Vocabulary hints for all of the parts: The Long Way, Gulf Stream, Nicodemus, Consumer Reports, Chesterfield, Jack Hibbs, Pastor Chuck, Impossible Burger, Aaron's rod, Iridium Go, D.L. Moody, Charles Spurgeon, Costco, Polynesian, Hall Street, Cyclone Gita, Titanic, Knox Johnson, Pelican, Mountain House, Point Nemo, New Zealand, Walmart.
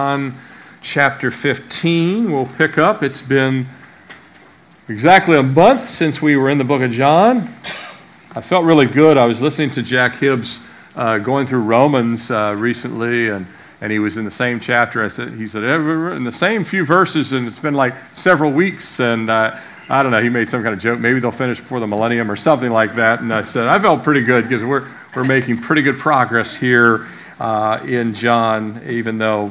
John chapter 15, we'll pick up. It's been exactly a month since we were in the book of John. I felt really good. I was listening to Jack Hibbs going through Romans recently, and he was in the same chapter. He said, in the same few verses, and it's been like several weeks, and I don't know, he made some kind of joke. Maybe they'll finish before the millennium or something like that, and I said, I felt pretty good because we're making pretty good progress here in John, even though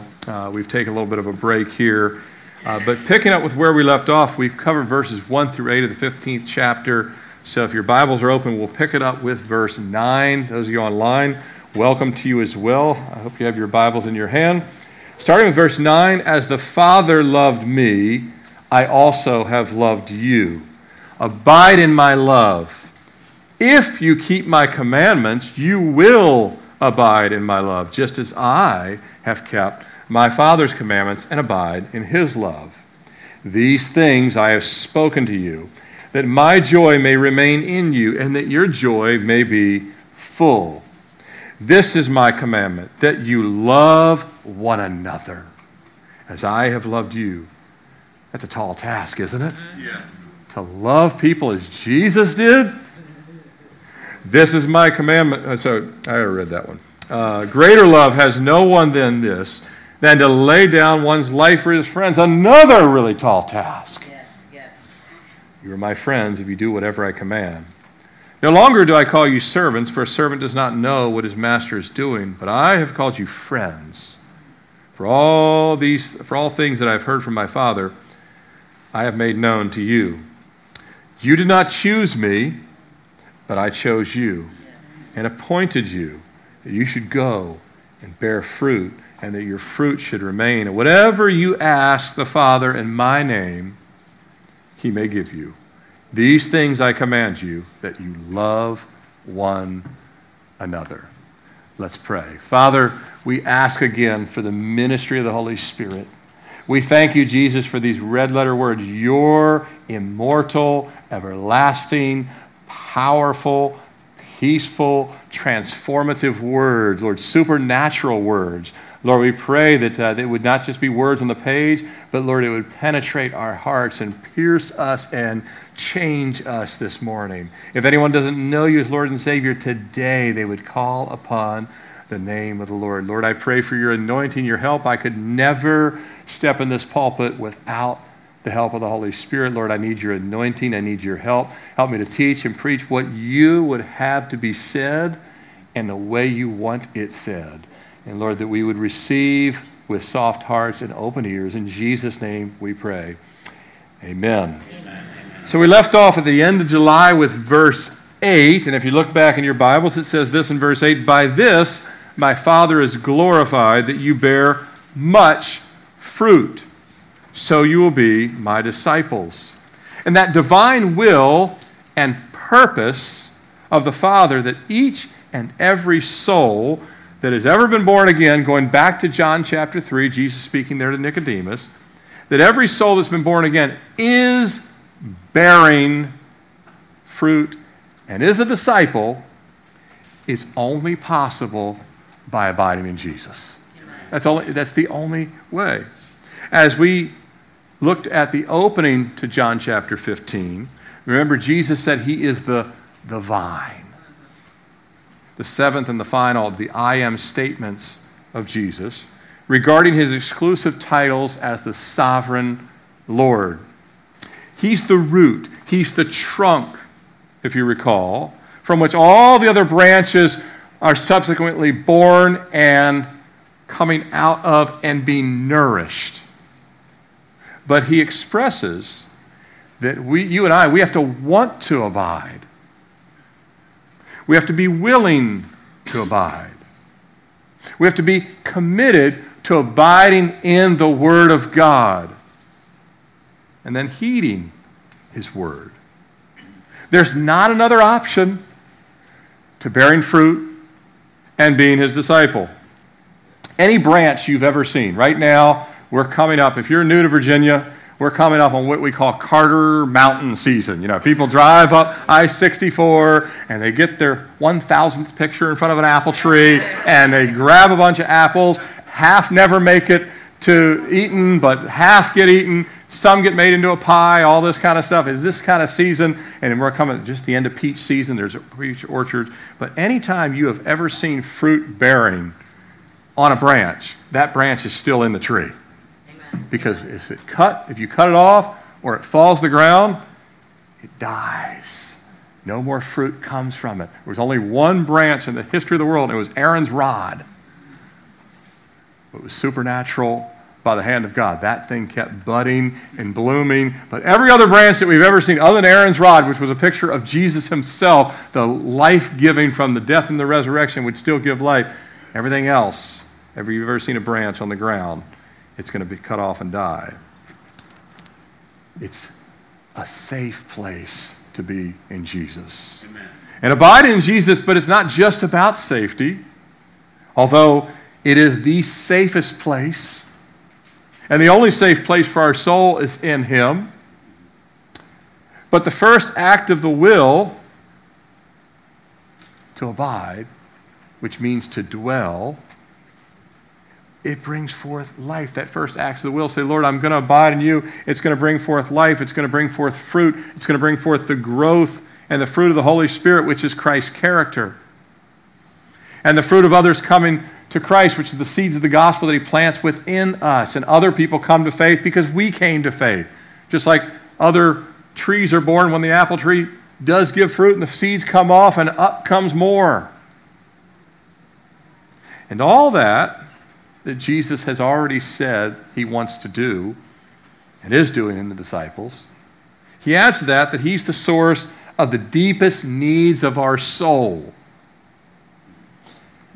we've taken a little bit of a break here. But picking up with where we left off, we've covered verses 1 through 8 of the 15th chapter. So if your Bibles are open, we'll pick it up with verse 9. Those of you online, welcome to you as well. I hope you have your Bibles in your hand. Starting with verse 9, as the Father loved me, I also have loved you. Abide in my love. If you keep my commandments, you will abide in my love, just as I have kept my Father's commandments and abide in his love. These things I have spoken to you, that my joy may remain in you, and that your joy may be full. This is my commandment, that you love one another, as I have loved you. That's a tall task, isn't it? Yes. To love people as Jesus did? This is my commandment. So I already read that one. Greater love has no one than this, than to lay down one's life for his friends. Another really tall task. Yes, yes. You are my friends if you do whatever I command. No longer do I call you servants, for a servant does not know what his master is doing, but I have called you friends. For all things that I have heard from my Father, I have made known to you. You did not choose me, but I chose you and appointed you that you should go and bear fruit, and that your fruit should remain. And whatever you ask the Father in my name, he may give you. These things I command you, that you love one another. Let's pray. Father, we ask again for the ministry of the Holy Spirit. We thank you, Jesus, for these red-letter words, your immortal, everlasting, powerful, peaceful, transformative words, Lord, supernatural words. Lord, we pray that it would not just be words on the page, but Lord, it would penetrate our hearts and pierce us and change us this morning. If anyone doesn't know you as Lord and Savior today, they would call upon the name of the Lord. Lord, I pray for your anointing, your help. I could never step in this pulpit without the help of the Holy Spirit. Lord, I need your anointing. I need your help. Help me to teach and preach what you would have to be said and the way you want it said. And Lord, that we would receive with soft hearts and open ears. In Jesus' name we pray. Amen. Amen. So we left off at the end of July with verse 8. And if you look back in your Bibles, it says this in verse 8, by this my Father is glorified, that you bear much fruit, so you will be my disciples. And that divine will and purpose of the Father, that each and every soul that has ever been born again, going back to John chapter 3, Jesus speaking there to Nicodemus, that every soul that's been born again is bearing fruit and is a disciple, is only possible by abiding in Jesus. That's the only way. As we looked at the opening to John chapter 15, remember Jesus said he is the vine. The seventh and the final of the I am statements of Jesus regarding his exclusive titles as the sovereign Lord. He's the root. He's the trunk, if you recall, from which all the other branches are subsequently born and coming out of and being nourished. But he expresses that you and I have to want to abide. We have to be willing to abide. We have to be committed to abiding in the Word of God and then heeding his Word. There's not another option to bearing fruit and being his disciple. Any branch you've ever seen, right now, we're coming up, if you're new to Virginia, we're coming up on what we call Carter Mountain season. You know, people drive up I-64 and they get their 1,000th picture in front of an apple tree and they grab a bunch of apples, half never make it to eaten, but half get eaten. Some get made into a pie, all this kind of stuff. It's this kind of season, and we're coming just the end of peach season. There's a peach orchard. But anytime you have ever seen fruit bearing on a branch, that branch is still in the tree. Amen. Because if you cut it off or it falls to the ground, it dies. No more fruit comes from it. There was only one branch in the history of the world, and it was Aaron's rod. It was supernatural by the hand of God. That thing kept budding and blooming. But every other branch that we've ever seen, other than Aaron's rod, which was a picture of Jesus himself, the life-giving from the death and the resurrection would still give life. Everything else, if you've ever seen a branch on the ground, it's going to be cut off and die. It's a safe place to be in Jesus. Amen. And abide in Jesus, but it's not just about safety, although it is the safest place. And the only safe place for our soul is in Him. But the first act of the will, to abide, which means to dwell, it brings forth life. That first act of the will, say, Lord, I'm going to abide in you. It's going to bring forth life. It's going to bring forth fruit. It's going to bring forth the growth and the fruit of the Holy Spirit, which is Christ's character. And the fruit of others coming to Christ, which is the seeds of the gospel that He plants within us. And other people come to faith because we came to faith. Just like other trees are born when the apple tree does give fruit and the seeds come off and up comes more. And all that Jesus has already said He wants to do and is doing in the disciples, He adds to that He's the source of the deepest needs of our soul.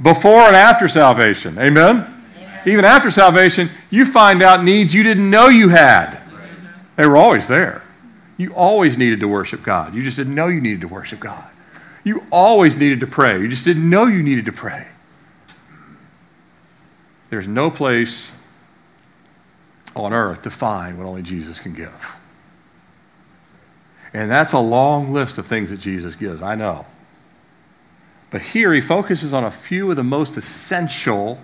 Before and after salvation. Amen? Amen? Even after salvation, you find out needs you didn't know you had. Right. They were always there. You always needed to worship God. You just didn't know you needed to worship God. You always needed to pray. You just didn't know you needed to pray. There's no place on earth to find what only Jesus can give. And that's a long list of things that Jesus gives. I know. But here He focuses on a few of the most essential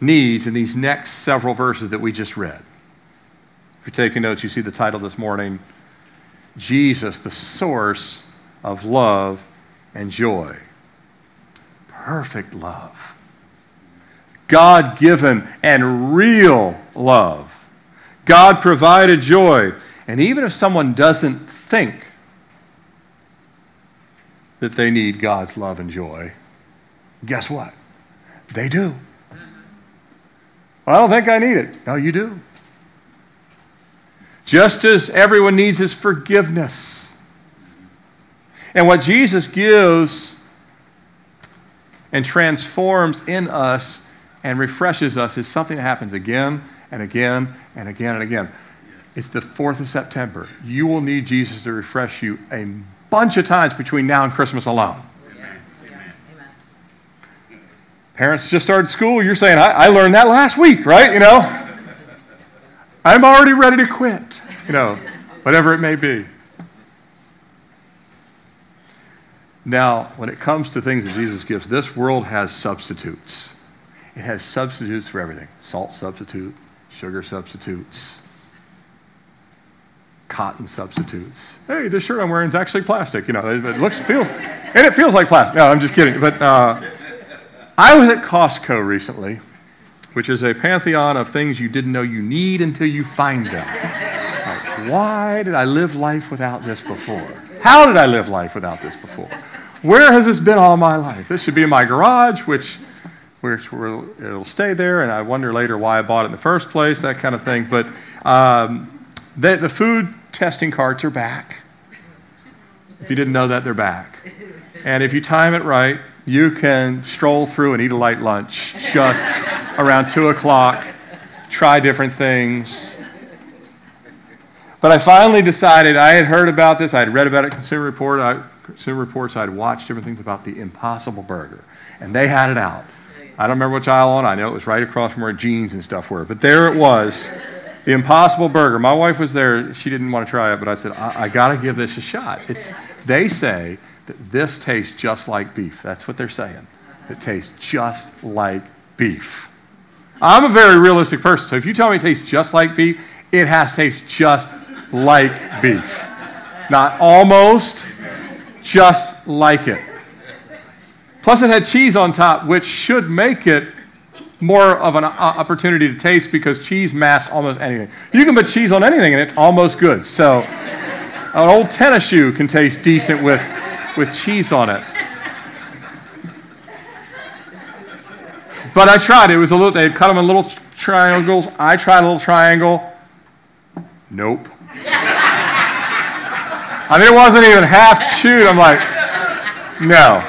needs in these next several verses that we just read. If you're taking notes, you see the title this morning, Jesus, the source of love and joy. Perfect love. God-given and real love. God-provided joy. And even if someone doesn't think that they need God's love and joy, guess what? They do. Well, I don't think I need it. No, you do. Just as everyone needs His forgiveness. And what Jesus gives and transforms in us and refreshes us is something that happens again and again and again and again. It's the 4th of September. You will need Jesus to refresh you a bunch of times between now and Christmas alone. Yes. Amen. Amen. Parents just started school. You're saying, I learned that last week, right? You know, I'm already ready to quit. You know, whatever it may be. Now, when it comes to things that Jesus gives, this world has substitutes. It has substitutes for everything. Salt substitute, sugar substitutes, cotton substitutes. Hey, this shirt I'm wearing is actually plastic. You know, it feels like plastic. No, I'm just kidding. But I was at Costco recently, which is a pantheon of things you didn't know you need until you find them. Like, why did I live life without this before? How did I live life without this before? Where has this been all my life? This should be in my garage, which it'll stay there, and I wonder later why I bought it in the first place, that kind of thing. But the food testing carts are back. If you didn't know that, they're back. And if you time it right, you can stroll through and eat a light lunch just around 2 o'clock, try different things. But I finally decided, I had heard about this, I had read about it in Consumer Reports, I had watched different things about the Impossible Burger. And they had it out. I don't remember which aisle on. I know it was right across from where jeans and stuff were. But there it was. The Impossible Burger. My wife was there. She didn't want to try it, but I said, I got to give this a shot. They say that this tastes just like beef. That's what they're saying. It tastes just like beef. I'm a very realistic person. So if you tell me it tastes just like beef, it has to taste just like beef. Not almost, just like it. Plus it had cheese on top, which should make it more of an opportunity to taste, because cheese masks almost anything. You can put cheese on anything and it's almost good. So an old tennis shoe can taste decent with cheese on it. But I tried. It was a little, they cut them in little triangles. I tried a little triangle. Nope. I mean, it wasn't even half chewed. I'm like, no.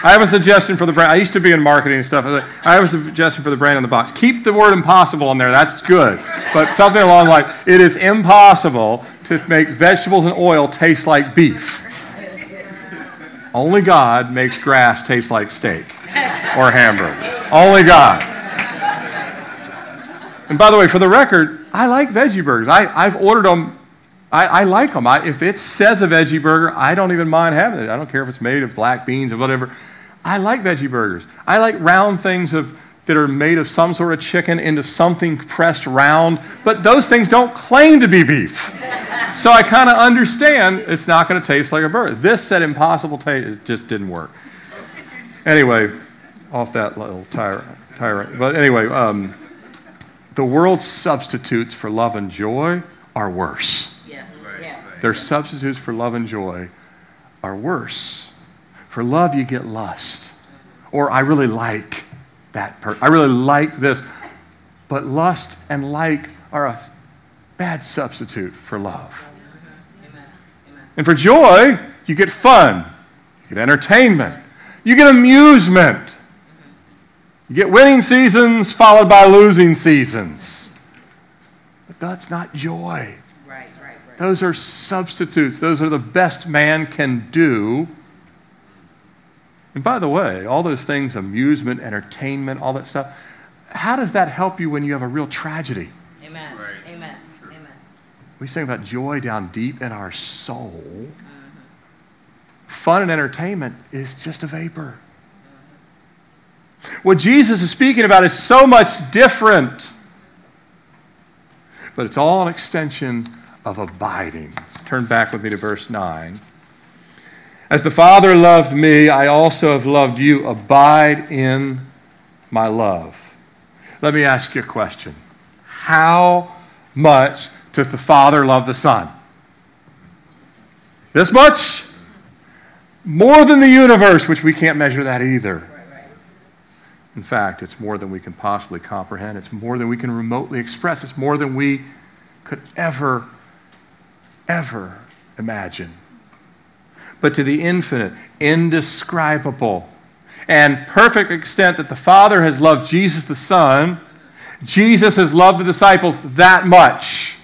I have a suggestion for the brand. I used to be in marketing and stuff. I have a suggestion for the brand in the box. Keep the word impossible on there. That's good. But something along the line, it is impossible to make vegetables and oil taste like beef. Only God makes grass taste like steak or hamburger. Only God. And by the way, for the record, I like veggie burgers. I've ordered them. I like them. If it says a veggie burger, I don't even mind having it. I don't care if it's made of black beans or whatever. I like veggie burgers. I like round things that are made of some sort of chicken into something pressed round. But those things don't claim to be beef. So I kind of understand it's not going to taste like a burger. This said impossible taste. It just didn't work. Anyway, off that little tyrant. But anyway, the world's substitutes for love and joy are worse. Their substitutes for love and joy are worse. For love, you get lust. Or I really like that person. I really like this. But lust and like are a bad substitute for love. And for joy, you get fun. You get entertainment. You get amusement. You get winning seasons followed by losing seasons. But that's not joy. Those are substitutes. Those are the best man can do. And by the way, all those things, amusement, entertainment, all that stuff, how does that help you when you have a real tragedy? Amen. Right. Amen. Sure. Amen. We sing about joy down deep in our soul. Mm-hmm. Fun and entertainment is just a vapor. Mm-hmm. What Jesus is speaking about is so much different. But it's all an extension of abiding. Turn back with me to verse 9. As the Father loved me, I also have loved you. Abide in my love. Let me ask you a question. How much does the Father love the Son? This much? More than the universe, which we can't measure that either. In fact, it's more than we can possibly comprehend. It's more than we can remotely express. It's more than we could ever imagine. But to the infinite, indescribable, and perfect extent that the Father has loved Jesus the Son, Jesus has loved the disciples that much.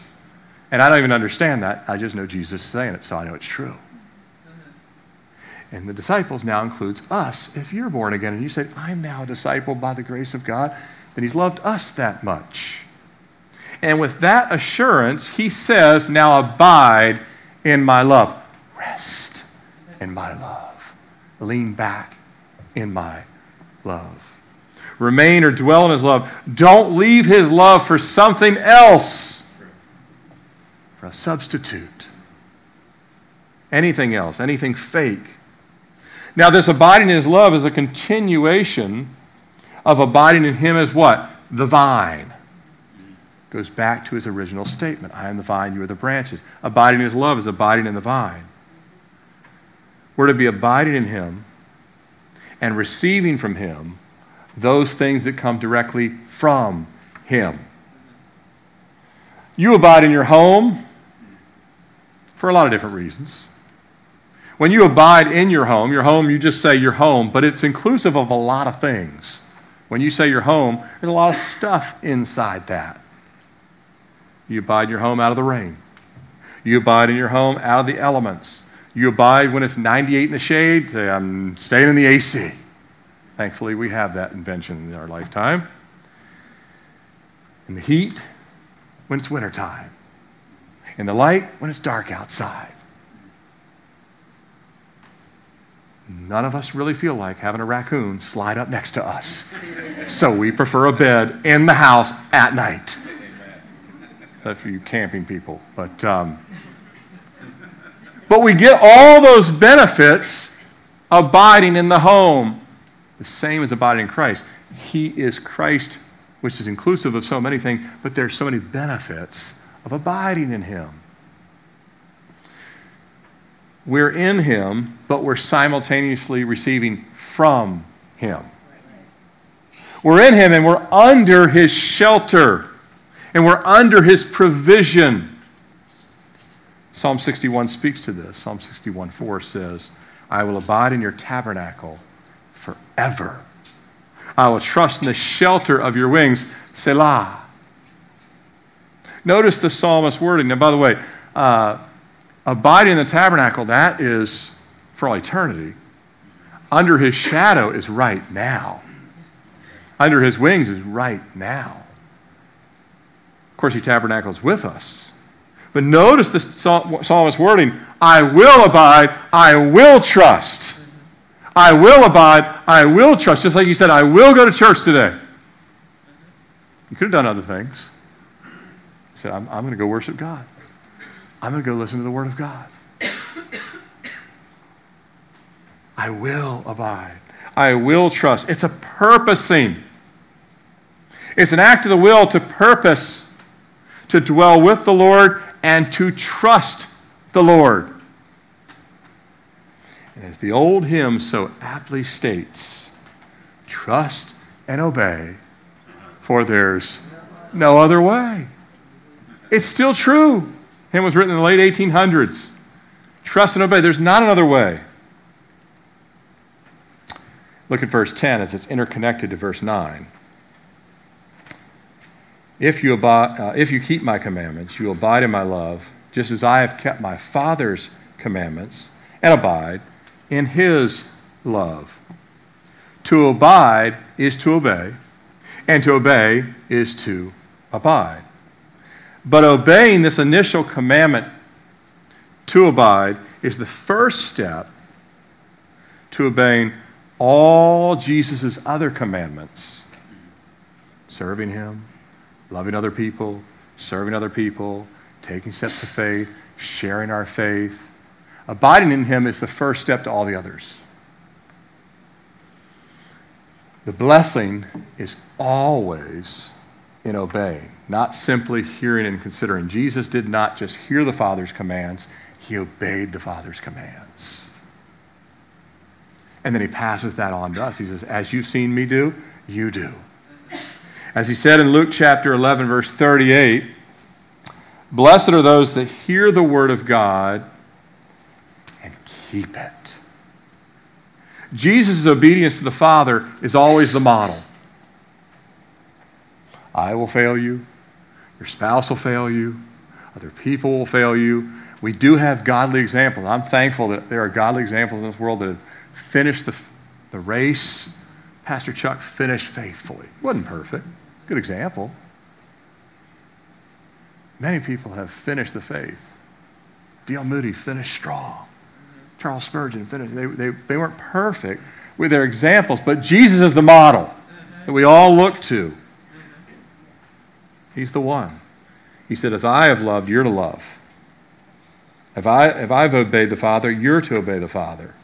And I don't even understand that. I just know Jesus is saying it, so I know it's true. And the disciples now includes us. If you're born again and you say, I'm now a disciple by the grace of God, then he's loved us that much. And with that assurance, he says, now abide in my love. Rest in my love. Lean back in my love. Remain or dwell in his love. Don't leave his love for something else, for a substitute. Anything else, anything fake. Now, this abiding in his love is a continuation of abiding in him as what? The vine. Goes back to his original statement. I am the vine, you are the branches. Abiding in his love is abiding in the vine. We're to be abiding in him and receiving from him those things that come directly from him. You abide in your home for a lot of different reasons. When you abide in your home, you just say your home, but it's inclusive of a lot of things. When you say your home, there's a lot of stuff inside that. You abide in your home out of the rain. You abide in your home out of the elements. You abide when it's 98 in the shade. Say, I'm staying in the AC. Thankfully, we have that invention in our lifetime. In the heat, when it's wintertime. In the light, when it's dark outside. None of us really feel like having a raccoon slide up next to us. So we prefer a bed in the house at night. That's for you camping people. But we get all those benefits abiding in the home, the same as abiding in Christ. He is Christ, which is inclusive of so many things, but there's so many benefits of abiding in him. We're in him, but we're simultaneously receiving from him. We're in him and we're under his shelter. And we're under his provision. Psalm 61 speaks to this. Psalm 61:4 says, I will abide in your tabernacle forever. I will trust in the shelter of your wings. Selah. Notice the psalmist's wording. Now, by the way, abiding in the tabernacle, that is for all eternity. Under his shadow is right now. Under his wings is right now. Of course, he tabernacles with us. But notice the psalmist's wording, I will abide, I will trust. I will abide, I will trust. Just like you said, I will go to church today. You could have done other things. He said, I'm going to go worship God. I'm going to go listen to the Word of God. I will abide. I will trust. It's a purposing. It's an act of the will to purpose, to dwell with the Lord, and to trust the Lord. And as the old hymn so aptly states, trust and obey, for there's no other way. It's still true. Hymn was written in the late 1800s. Trust and obey. There's not another way. Look at verse 10 as it's interconnected to verse 9. If you keep my commandments, you abide in my love, just as I have kept my Father's commandments and abide in his love. To abide is to obey, and to obey is to abide. But obeying this initial commandment to abide is the first step to obeying all Jesus' other commandments. Serving him, loving other people, serving other people, taking steps of faith, sharing our faith. Abiding in him is the first step to all the others. The blessing is always in obeying, not simply hearing and considering. Jesus did not just hear the Father's commands, he obeyed the Father's commands. And then he passes that on to us. He says, as you've seen me do, you do. As he said in Luke chapter 11, verse 38, blessed are those that hear the word of God and keep it. Jesus' obedience to the Father is always the model. I will fail you, your spouse will fail you, other people will fail you. We do have godly examples. I'm thankful that there are godly examples in this world that have finished the race. Pastor Chuck finished faithfully. Wasn't perfect. Good example. Many people have finished the faith. D.L. Moody finished strong. Charles Spurgeon finished. They weren't perfect with their examples, but Jesus is the model that we all look to. He's the one. He said, as I have loved, you're to love. If I've obeyed the Father, you're to obey the Father.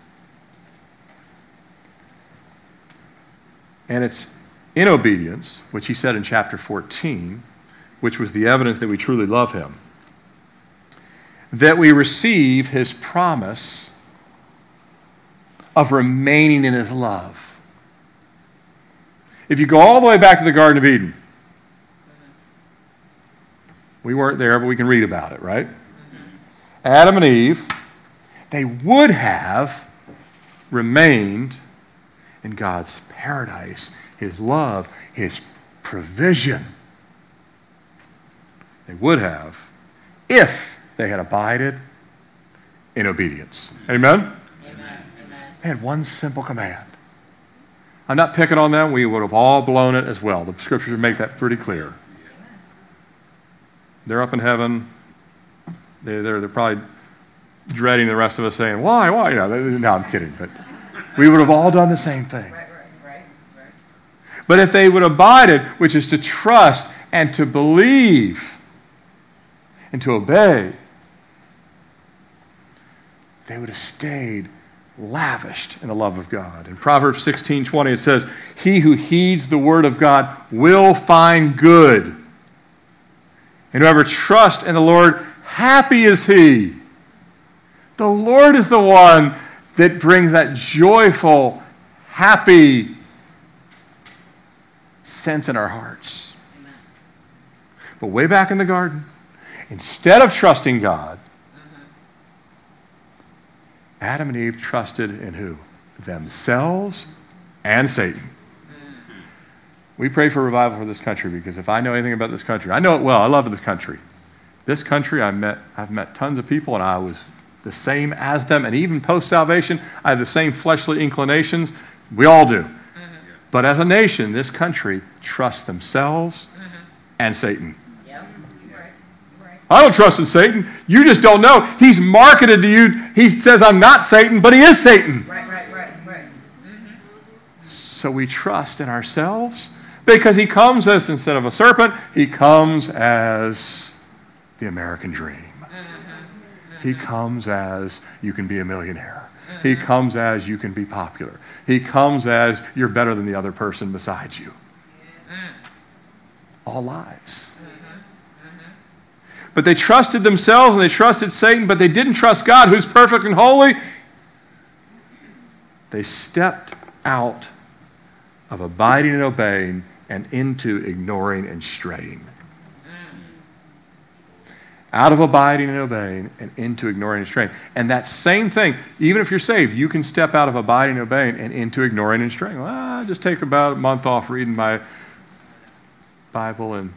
And it's in obedience, which he said in chapter 14, which was the evidence that we truly love him, that we receive his promise of remaining in his love. If you go all the way back to the Garden of Eden, we weren't there, but we can read about it, right? Adam and Eve, they would have remained in God's paradise, his love, his provision. They would have if they had abided in obedience. Amen? Amen. They had one simple command. I'm not picking on them. We would have all blown it as well. The scriptures make that pretty clear. They're up in heaven. They're probably dreading the rest of us saying, why? You know, no, I'm kidding. But We would have all done the same thing. But if they would abide it, which is to trust and to believe and to obey, they would have stayed lavished in the love of God. In Proverbs 16:20 it says, "He who heeds the word of God will find good. And whoever trusts in the Lord, happy is he." The Lord is the one that brings that joyful, happy sense in our hearts. Amen. But way back in the garden, instead of trusting God, Adam and Eve trusted in who? Themselves and Satan. We pray for revival for this country, because if I know anything about this country, I know it well. I love this country. This country, I've met tons of people, and I was the same as them. And even post-salvation, I have the same fleshly inclinations. We all do. Mm-hmm. But as a nation, this country trusts themselves and Satan. I don't trust in Satan. You just don't know. He's marketed to you. He says, "I'm not Satan," but he is Satan. Right. Mm-hmm. So we trust in ourselves, because he comes as, instead of a serpent, he comes as the American dream. Mm-hmm. He comes as you can be a millionaire. Mm-hmm. He comes as you can be popular. He comes as you're better than the other person beside you. Yes. All lies. But they trusted themselves and they trusted Satan, but they didn't trust God, who's perfect and holy. They stepped out of abiding and obeying and into ignoring and straying. Out of abiding and obeying and into ignoring and straying. And that same thing, even if you're saved, you can step out of abiding and obeying and into ignoring and straying. Well, I'll just take about a month off reading my Bible, and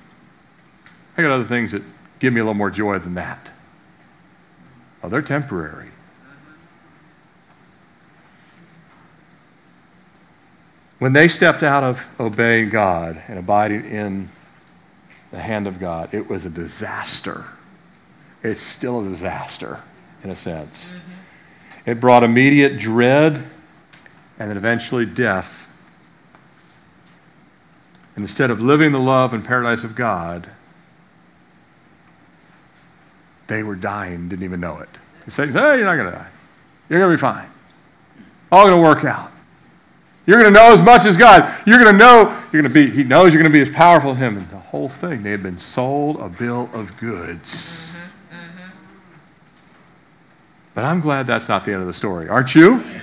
I got other things that give me a little more joy than that. Well, they're temporary. When they stepped out of obeying God and abiding in the hand of God, it was a disaster. It's still a disaster, in a sense. It brought immediate dread and then eventually death. And instead of living the love and paradise of God, they were dying, didn't even know it. And Satan said, "Hey, you're not going to die. You're going to be fine. All going to work out. You're going to know as much as God. You're going to know. You're going to be. He knows you're going to be as powerful as him." And the whole thing, they had been sold a bill of goods. But I'm glad that's not the end of the story. Aren't you? Amen.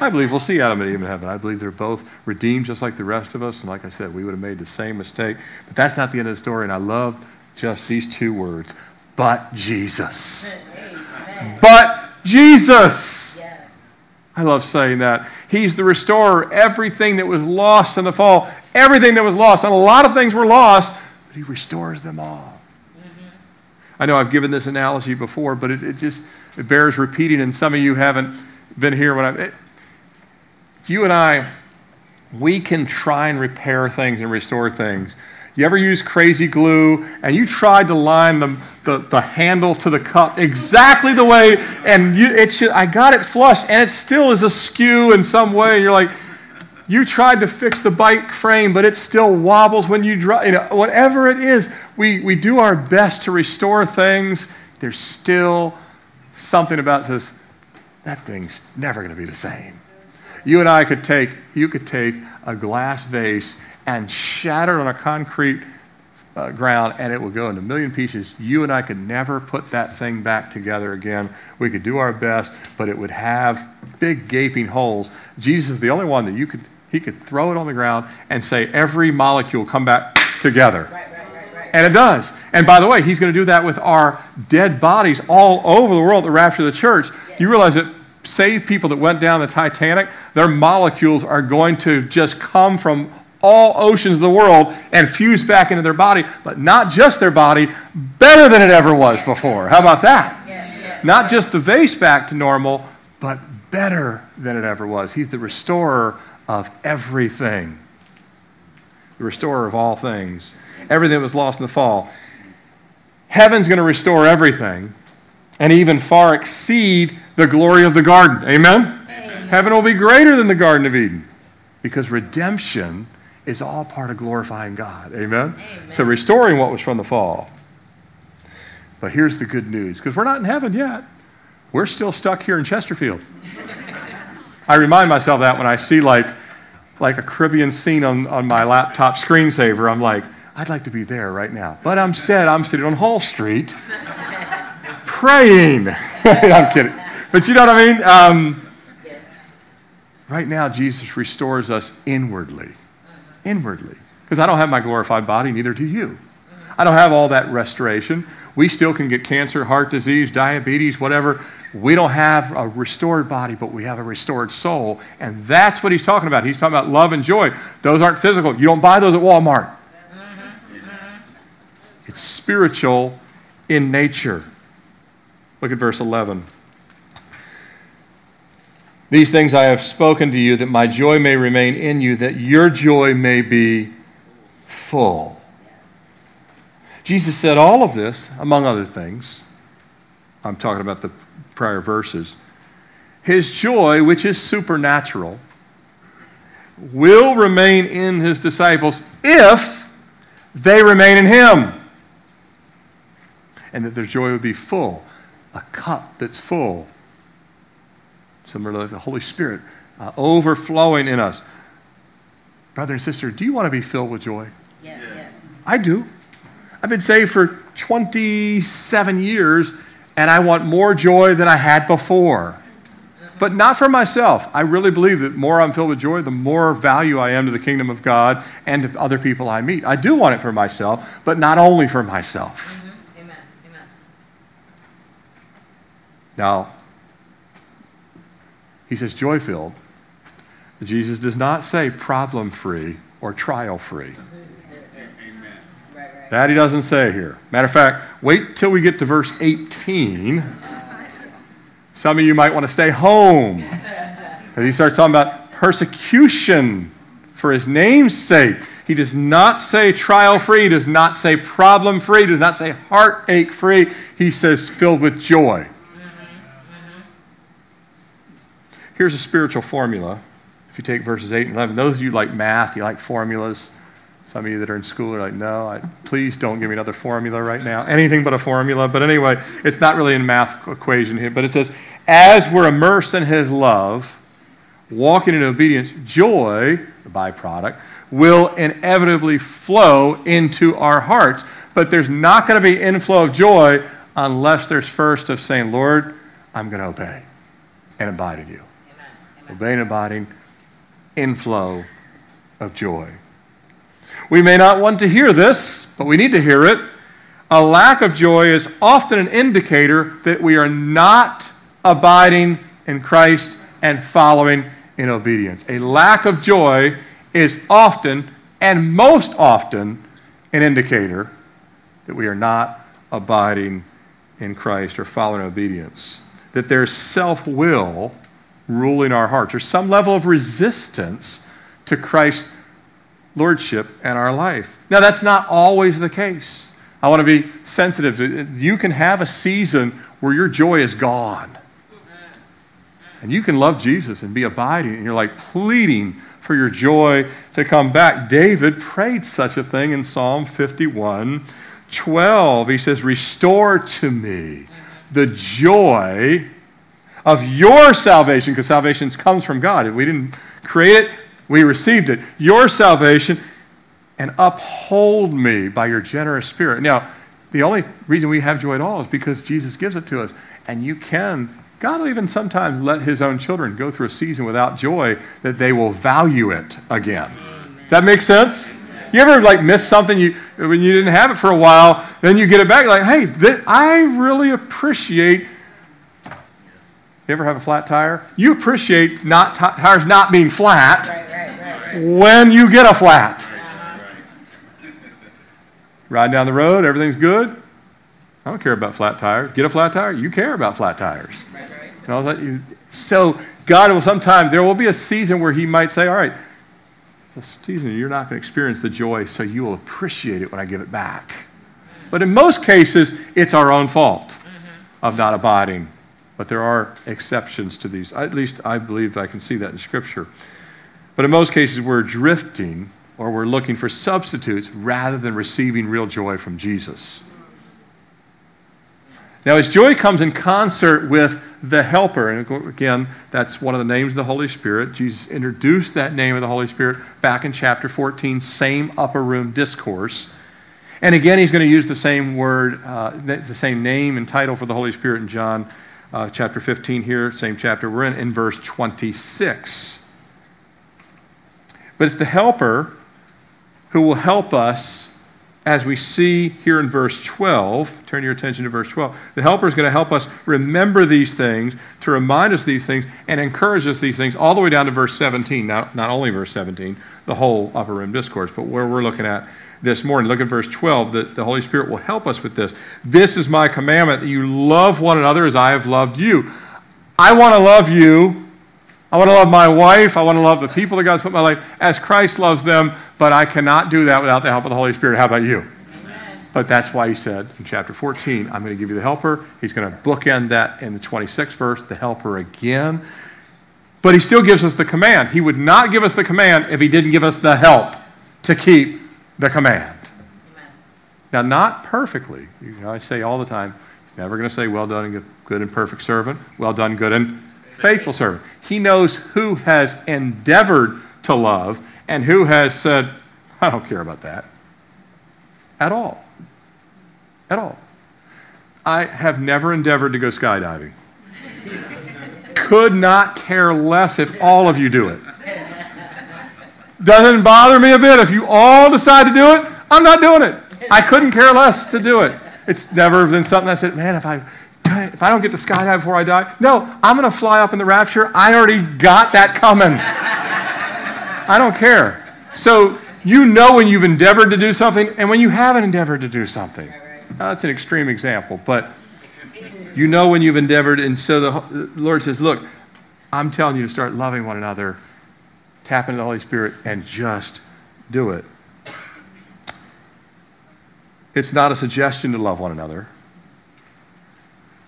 I believe we'll see Adam and Eve in heaven. I believe they're both redeemed just like the rest of us. And like I said, we would have made the same mistake. But that's not the end of the story. And I love just these two words. But Jesus. Amen. But Jesus. Yeah. I love saying that. He's the restorer. Everything that was lost in the fall, everything that was lost, and a lot of things were lost, but he restores them all. Mm-hmm. I know I've given this analogy before, but it bears repeating, and some of you haven't been here when you and I, we can try and repair things and restore things. You ever use crazy glue and you tried to line the handle to the cup exactly the way, and I got it flush and it still is askew in some way. And you're like, you tried to fix the bike frame, but it still wobbles when you drive. You know, whatever it is, we do our best to restore things. There's still something about this, that thing's never going to be the same. You and I could take a glass vase and shattered on a concrete ground, and it will go into a million pieces. You and I could never put that thing back together again. We could do our best, but it would have big gaping holes. Jesus is the only one that he could throw it on the ground and say, every molecule come back together. Right. And it does. And by the way, he's going to do that with our dead bodies all over the world at the rapture of the church. Yeah. You realize that saved people that went down the Titanic, their molecules are going to just come from all oceans of the world and fuse back into their body, but not just their body, better than it ever was before. How about that? Yes. Not just the vase back to normal, but better than it ever was. He's the restorer of everything. The restorer of all things. Everything that was lost in the fall. Heaven's going to restore everything and even far exceed the glory of the garden. Amen? Heaven will be greater than the Garden of Eden, because redemption is all part of glorifying God. Amen? Amen. So restoring what was from the fall. But here's the good news, because we're not in heaven yet. We're still stuck here in Chesterfield. I remind myself that when I see like a Caribbean scene on my laptop screensaver, I'm like, I'd like to be there right now. But instead, I'm sitting on Hall Street praying. I'm kidding. But you know what I mean? Right now, Jesus restores us inwardly. Inwardly. Because I don't have my glorified body, neither do you. I don't have all that restoration. We still can get cancer, heart disease, diabetes, whatever. We don't have a restored body, but we have a restored soul. And that's what he's talking about. He's talking about love and joy. Those aren't physical. You don't buy those at Walmart. It's spiritual in nature. Look at verse 11. These things I have spoken to you, that my joy may remain in you, that your joy may be full. Jesus said all of this, among other things. I'm talking about the prior verses. His joy, which is supernatural, will remain in his disciples if they remain in him. And that their joy would be full. A cup that's full. Similar to the Holy Spirit overflowing in us. Brother and sister, do you want to be filled with joy? Yes. I do. I've been saved for 27 years, and I want more joy than I had before. But not for myself. I really believe that the more I'm filled with joy, the more value I am to the kingdom of God and to other people I meet. I do want it for myself, but not only for myself. Mm-hmm. Amen. Amen. Now, he says joy-filled. Jesus does not say problem-free or trial-free. That he doesn't say here. Matter of fact, wait till we get to verse 18. Some of you might want to stay home. Because he starts talking about persecution for his name's sake. He does not say trial-free. He does not say problem-free. He does not say heartache-free. He says filled with joy. Here's a spiritual formula. If you take verses 8 and 11, those of you who like math, you like formulas. Some of you that are in school are like, no, please don't give me another formula right now. Anything but a formula. But anyway, it's not really a math equation here. But it says, as we're immersed in his love, walking in obedience, joy, the byproduct, will inevitably flow into our hearts. But there's not going to be inflow of joy unless there's first of saying, Lord, I'm going to obey and abide in you. Amen. Amen. Obeying and abiding, inflow of joy. We may not want to hear this, but we need to hear it. A lack of joy is often an indicator that we are not abiding in Christ and following in obedience. A lack of joy is often, and most often, an indicator that we are not abiding in Christ or following obedience. That there's self-will ruling our hearts. There's some level of resistance to Christ's lordship and our life. Now, that's not always the case. I want to be sensitive. You can have a season where your joy is gone. And you can love Jesus and be abiding, and you're like pleading for your joy to come back. David prayed such a thing in Psalm 51:12. He says, restore to me the joy of your salvation, because salvation comes from God. If we didn't create it, we received it. Your salvation, and uphold me by your generous spirit. Now, the only reason we have joy at all is because Jesus gives it to us. And you can, God will even sometimes let his own children go through a season without joy that they will value it again. Amen. Does that make sense? You ever miss something when you didn't have it for a while, then you get it back, you're like, hey, I really appreciate. You ever have a flat tire? You appreciate tires not being flat. When you get a flat. Ride down the road, everything's good. I don't care about flat tires. Get a flat tire, you care about flat tires. So God will sometimes, there will be a season where he might say, all right, this season you're not going to experience the joy, so you will appreciate it when I give it back. But in most cases, it's our own fault of not abiding But there are exceptions to these. At least I believe I can see that in Scripture. But in most cases, we're drifting or we're looking for substitutes rather than receiving real joy from Jesus. Now, his joy comes in concert with the Helper. And again, that's one of the names of the Holy Spirit. Jesus introduced that name of the Holy Spirit back in chapter 14, same upper room discourse. And again, he's going to use the same word, the same name and title for the Holy Spirit in John chapter 15 here, same chapter we're in verse 26. But it's the Helper who will help us as we see here in verse 12. Turn your attention to verse 12. The Helper is going to help us remember these things, to remind us these things, and encourage us these things, all the way down to verse 17. Not only verse 17, the whole upper room discourse, but where we're looking at this morning. Look at verse 12. The Holy Spirit will help us with this. This is my commandment, that you love one another as I have loved you. I want to love you. I want to love my wife. I want to love the people that God's put in my life as Christ loves them, but I cannot do that without the help of the Holy Spirit. How about you? Amen. But that's why he said in chapter 14, I'm going to give you the helper. He's going to bookend that in the 26th verse, the helper again. But he still gives us the command. He would not give us the command if he didn't give us the help to keep the command. Amen. Now, not perfectly. You know, I say all the time, he's never going to say, well done, good and perfect servant. Well done, good and faithful servant. He knows who has endeavored to love and who has said, I don't care about that. At all. At all. I have never endeavored to go skydiving. Could not care less if all of you do it. Doesn't bother me a bit. If you all decide to do it, I'm not doing it. I couldn't care less to do it. It's never been something I said, man, if I don't get to skydive before I die, no, I'm going to fly up in the rapture. I already got that coming. I don't care. So you know when you've endeavored to do something and when you haven't endeavored to do something. Now, that's an extreme example, but you know when you've endeavored. And so the Lord says, look, I'm telling you to start loving one another. Tap into the Holy Spirit and just do it. It's not a suggestion to love one another.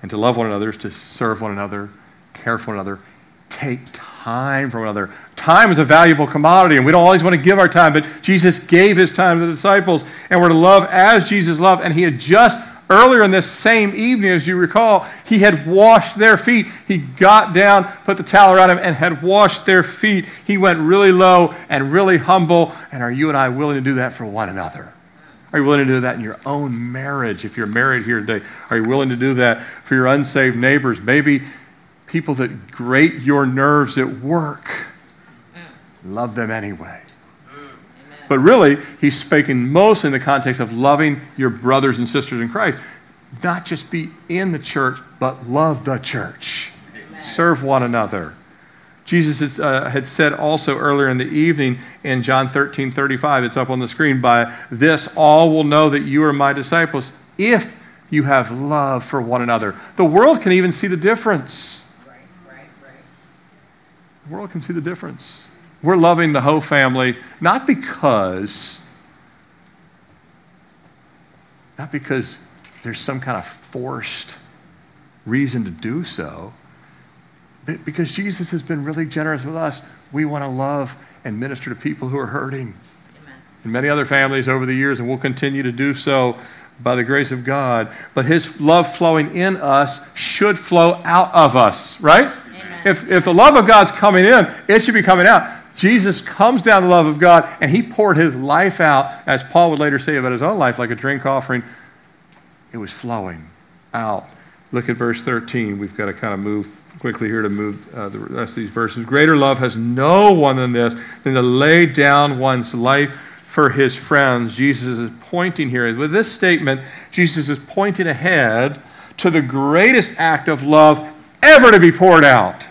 And to love one another is to serve one another, care for one another, take time from one another. Time is a valuable commodity, and we don't always want to give our time, but Jesus gave his time to the disciples, and we're to love as Jesus loved. And he had just earlier in this same evening, as you recall, he had washed their feet. He got down, put the towel around him, and had washed their feet. He went really low and really humble. And are you and I willing to do that for one another? Are you willing to do that in your own marriage if you're married here today? Are you willing to do that for your unsaved neighbors? Maybe people that grate your nerves at work. Love them anyway. But really, he's speaking most in the context of loving your brothers and sisters in Christ. Not just be in the church, but love the church. Amen. Serve one another. Jesus had said also earlier in the evening in John 13:35, it's up on the screen, by this all will know that you are my disciples if you have love for one another. The world can even see the difference. Right. The world can see the difference. We're loving the Ho family not because there's some kind of forced reason to do so, but because Jesus has been really generous with us. We want to love and minister to people who are hurting. Amen. And many other families over the years, and we'll continue to do so by the grace of God. But his love flowing in us should flow out of us, right? Amen. If the love of God's coming in, it should be coming out. Jesus comes down the love of God, and he poured his life out, as Paul would later say about his own life, like a drink offering. It was flowing out. Look at verse 13. We've got to kind of move quickly here to move the rest of these verses. Greater love has no one than this, than to lay down one's life for his friends. Jesus is pointing here. With this statement, Jesus is pointing ahead to the greatest act of love ever to be poured out.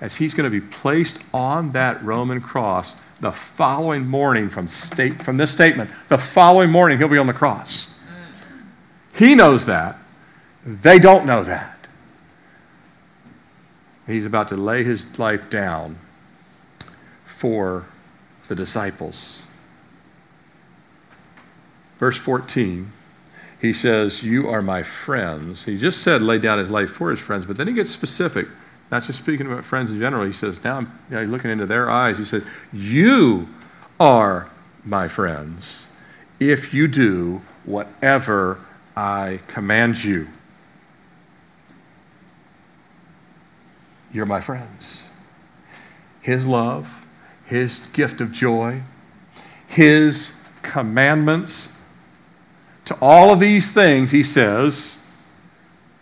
As he's going to be placed on that Roman cross the following morning from this statement. The following morning, he'll be on the cross. He knows that. They don't know that. He's about to lay his life down for the disciples. Verse 14, He says, you are my friends. He just said lay down his life for his friends, but then he gets specific, not just speaking about friends in general. He says, now I'm looking into their eyes. He says, you are my friends if you do whatever I command you. You're my friends. His love, his gift of joy, his commandments. To all of these things, he says,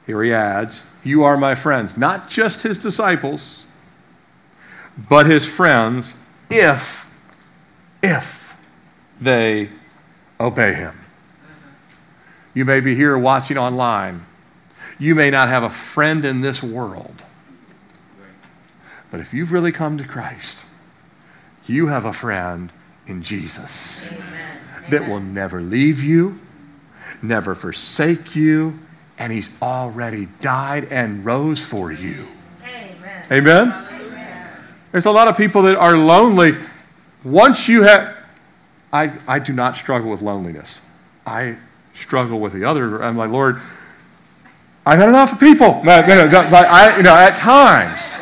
here he adds, you are my friends. Not just his disciples, but his friends if they obey him. You may be here watching online. You may not have a friend in this world. But if you've really come to Christ, you have a friend in Jesus. Amen. That will never leave you, never forsake you, and he's already died and rose for you. Amen. Amen? Amen. There's a lot of people that are lonely. Once you have... I do not struggle with loneliness. I struggle with the other. I'm like, Lord, I've had enough of people. At times.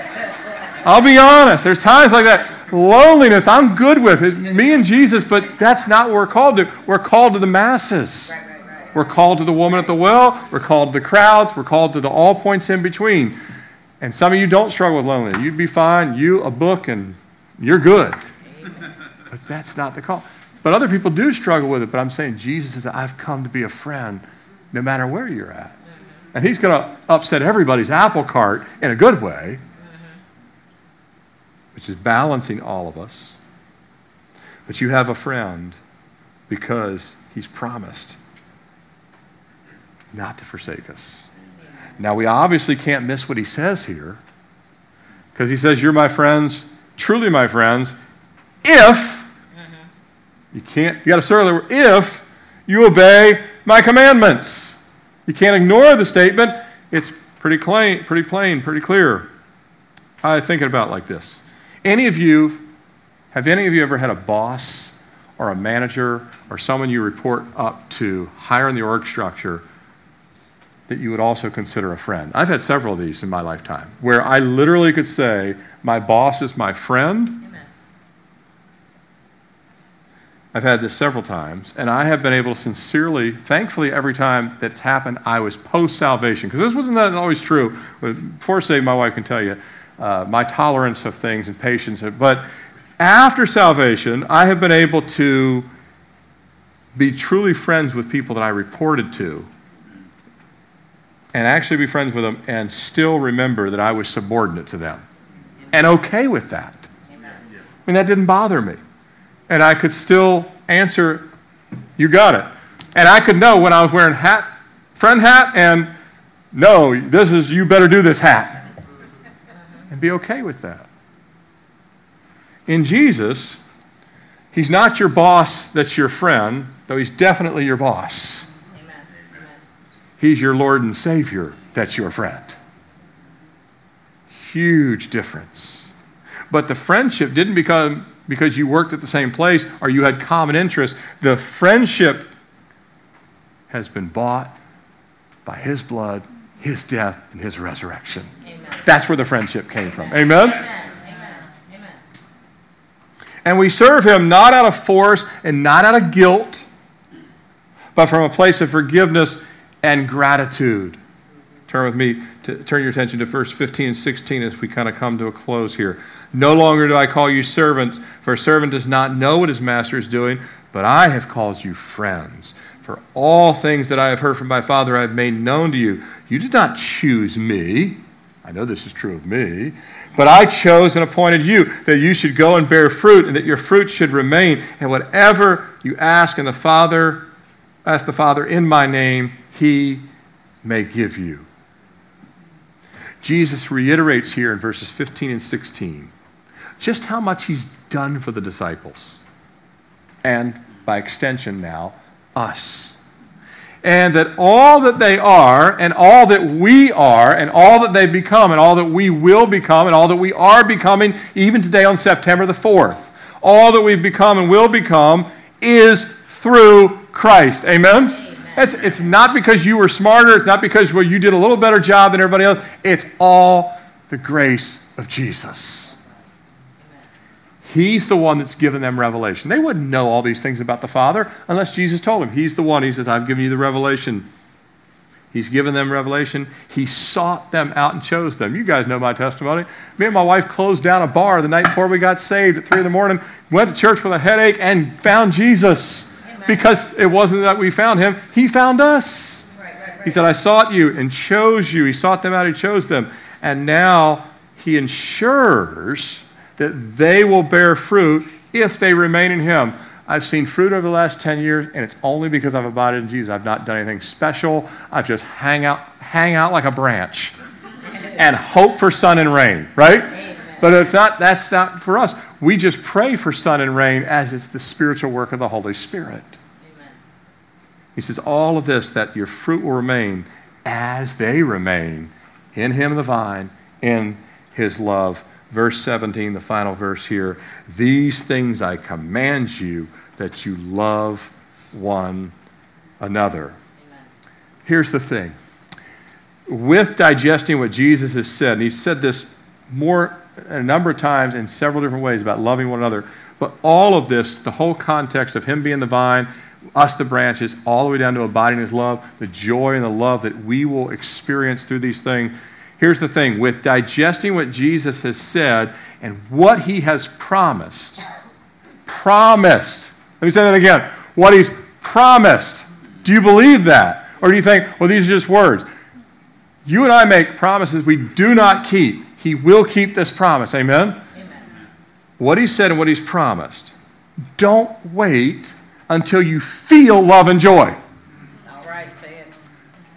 I'll be honest. There's times like that. Loneliness, I'm good with it. Me and Jesus, but that's not what we're called to. We're called to the masses. We're called to the woman at the well. We're called to the crowds. We're called to the all points in between. And some of you don't struggle with loneliness. You'd be fine. You, a book, and you're good. But that's not the call. But other people do struggle with it. But I'm saying Jesus is, I've come to be a friend no matter where you're at. And he's going to upset everybody's apple cart in a good way, which is balancing all of us. But you have a friend because he's promised not to forsake us. Now, we obviously can't miss what he says here, because he says, you're my friends, truly my friends, if you got to start with the word, if you obey my commandments. You can't ignore the statement. It's pretty plain, pretty clear. I think about it like this. Have any of you ever had a boss or a manager or someone you report up to higher in the org structure that you would also consider a friend? I've had several of these in my lifetime where I literally could say, my boss is my friend. Amen. I've had this several times, and I have been able to sincerely, thankfully, every time that's happened, I was post-salvation. Because this wasn't always true. Before saved, my wife can tell you, my tolerance of things and patience. But after salvation, I have been able to be truly friends with people that I reported to, and actually be friends with them and still remember that I was subordinate to them and okay with that. Amen. I mean, that didn't bother me. And I could still answer, you got it. And I could know when I was wearing friend hat, and no, this is, you better do this hat. And be okay with that. In Jesus, he's not your boss that's your friend, though he's definitely your boss. Amen. He's your Lord and Savior that's your friend. Huge difference. But the friendship didn't become because you worked at the same place or you had common interests. The friendship has been bought by his blood, his death, and his resurrection. Amen. That's where the friendship came from. Amen? Amen. Amen. And we serve him not out of force and not out of guilt, but from a place of forgiveness and gratitude. Turn your attention to verse 15 and 16 as we kind of come to a close here. No longer do I call you servants, for a servant does not know what his master is doing, but I have called you friends. For all things that I have heard from my Father I have made known to you. You did not choose me. I know this is true of me. But I chose and appointed you, that you should go and bear fruit, and that your fruit should remain. And whatever you ask the Father in my name, he may give you. Jesus reiterates here in verses 15 and 16 just how much he's done for the disciples. And by extension now, us. And that all that they are, and all that we are, and all that they become, and all that we will become, and all that we are becoming, even today on September the 4th, all that we've become and will become is through Christ. Amen? Amen. It's not because you were smarter. It's not because you did a little better job than everybody else. It's all the grace of Jesus. He's the one that's given them revelation. They wouldn't know all these things about the Father unless Jesus told them. He's the one. He says, I've given you the revelation. He's given them revelation. He sought them out and chose them. You guys know my testimony. Me and my wife closed down a bar the night before we got saved at 3 in the morning, went to church with a headache, and found Jesus. Amen. Because it wasn't that we found him. He found us. Right. He said, I sought you and chose you. He sought them out. He chose them. And now he ensures that they will bear fruit if they remain in him. I've seen fruit over the last 10 years, and it's only because I've abided in Jesus. I've not done anything special. I've just hang out like a branch and hope for sun and rain, right? Amen. But that's not for us. We just pray for sun and rain as it's the spiritual work of the Holy Spirit. Amen. He says all of this, that your fruit will remain as they remain in him the vine, in his love. Verse 17, the final verse here. These things I command you, that you love one another. Amen. Here's the thing. With digesting what Jesus has said, and he's said this a number of times in several different ways about loving one another, but all of this, the whole context of him being the vine, us the branches, all the way down to abiding in his love, the joy and the love that we will experience through these things. Here's the thing. With digesting what Jesus has said and what he has promised. Let me say that again. What he's promised. Do you believe that? Or do you think, well, these are just words? You and I make promises we do not keep. He will keep this promise. Amen? Amen. What he said and what he's promised. Don't wait until you feel love and joy.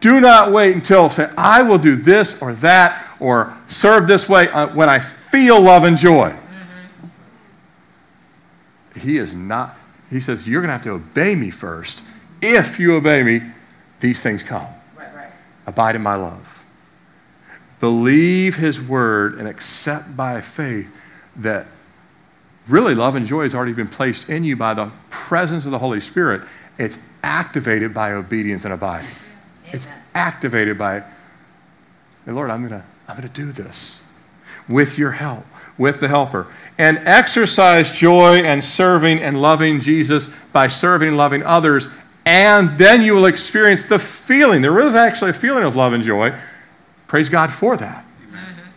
Do not wait until, say, I will do this or that or serve this way when I feel love and joy. Mm-hmm. He says, you're going to have to obey me first. If you obey me, these things come. Right. Abide in my love. Believe his word and accept by faith that really love and joy has already been placed in you by the presence of the Holy Spirit. It's activated by obedience and abiding. It's activated by, hey, Lord, I'm going to do this with your help, with the helper. And exercise joy and serving and loving Jesus by serving and loving others. And then you will experience the feeling. There is actually a feeling of love and joy. Praise God for that. Mm-hmm.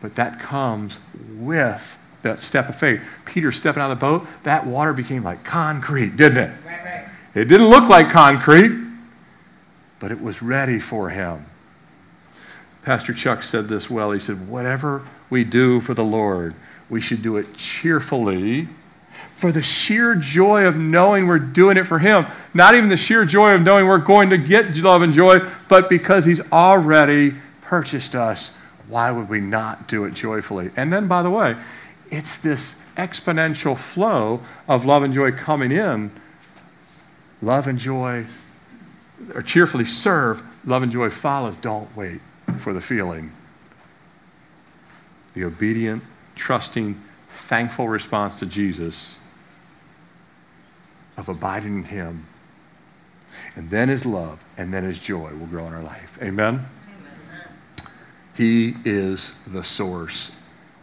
But that comes with that step of faith. Peter stepping out of the boat, that water became like concrete, didn't it? Right. It didn't look like concrete. But it was ready for him. Pastor Chuck said this well. He said, whatever we do for the Lord, we should do it cheerfully for the sheer joy of knowing we're doing it for him. Not even the sheer joy of knowing we're going to get love and joy, but because he's already purchased us, why would we not do it joyfully? And then, by the way, it's this exponential flow of love and joy coming in. Love and joy or cheerfully serve, love and joy follows. Don't wait for the feeling. The obedient, trusting, thankful response to Jesus of abiding in him. And then his love, and then his joy will grow in our life. Amen? Amen. He is the source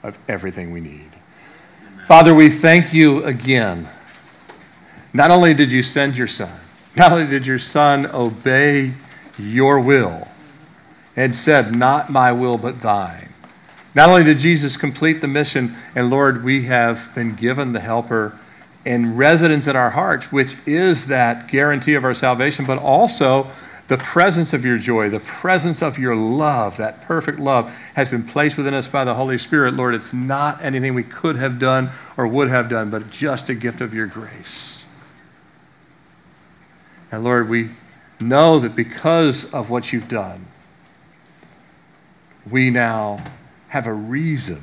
of everything we need. Amen. Father, we thank you again. Not only did you send your son, not only did your son obey your will and said, not my will, but thine. Not only did Jesus complete the mission, and Lord, we have been given the helper and residence in our hearts, which is that guarantee of our salvation, but also the presence of your joy, the presence of your love, that perfect love has been placed within us by the Holy Spirit. Lord, it's not anything we could have done or would have done, but just a gift of your grace. And Lord, we know that because of what you've done, we now have a reason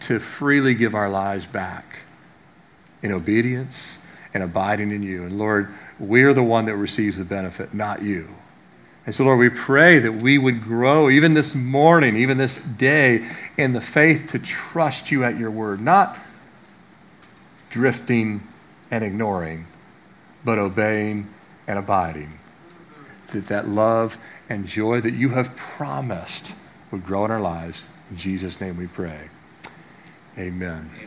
to freely give our lives back in obedience and abiding in you. And Lord, we're the one that receives the benefit, not you. And so, Lord, we pray that we would grow even this morning, even this day, in the faith to trust you at your word, not drifting and ignoring, but obeying and abiding, that love and joy that you have promised would grow in our lives. In Jesus' name we pray. Amen.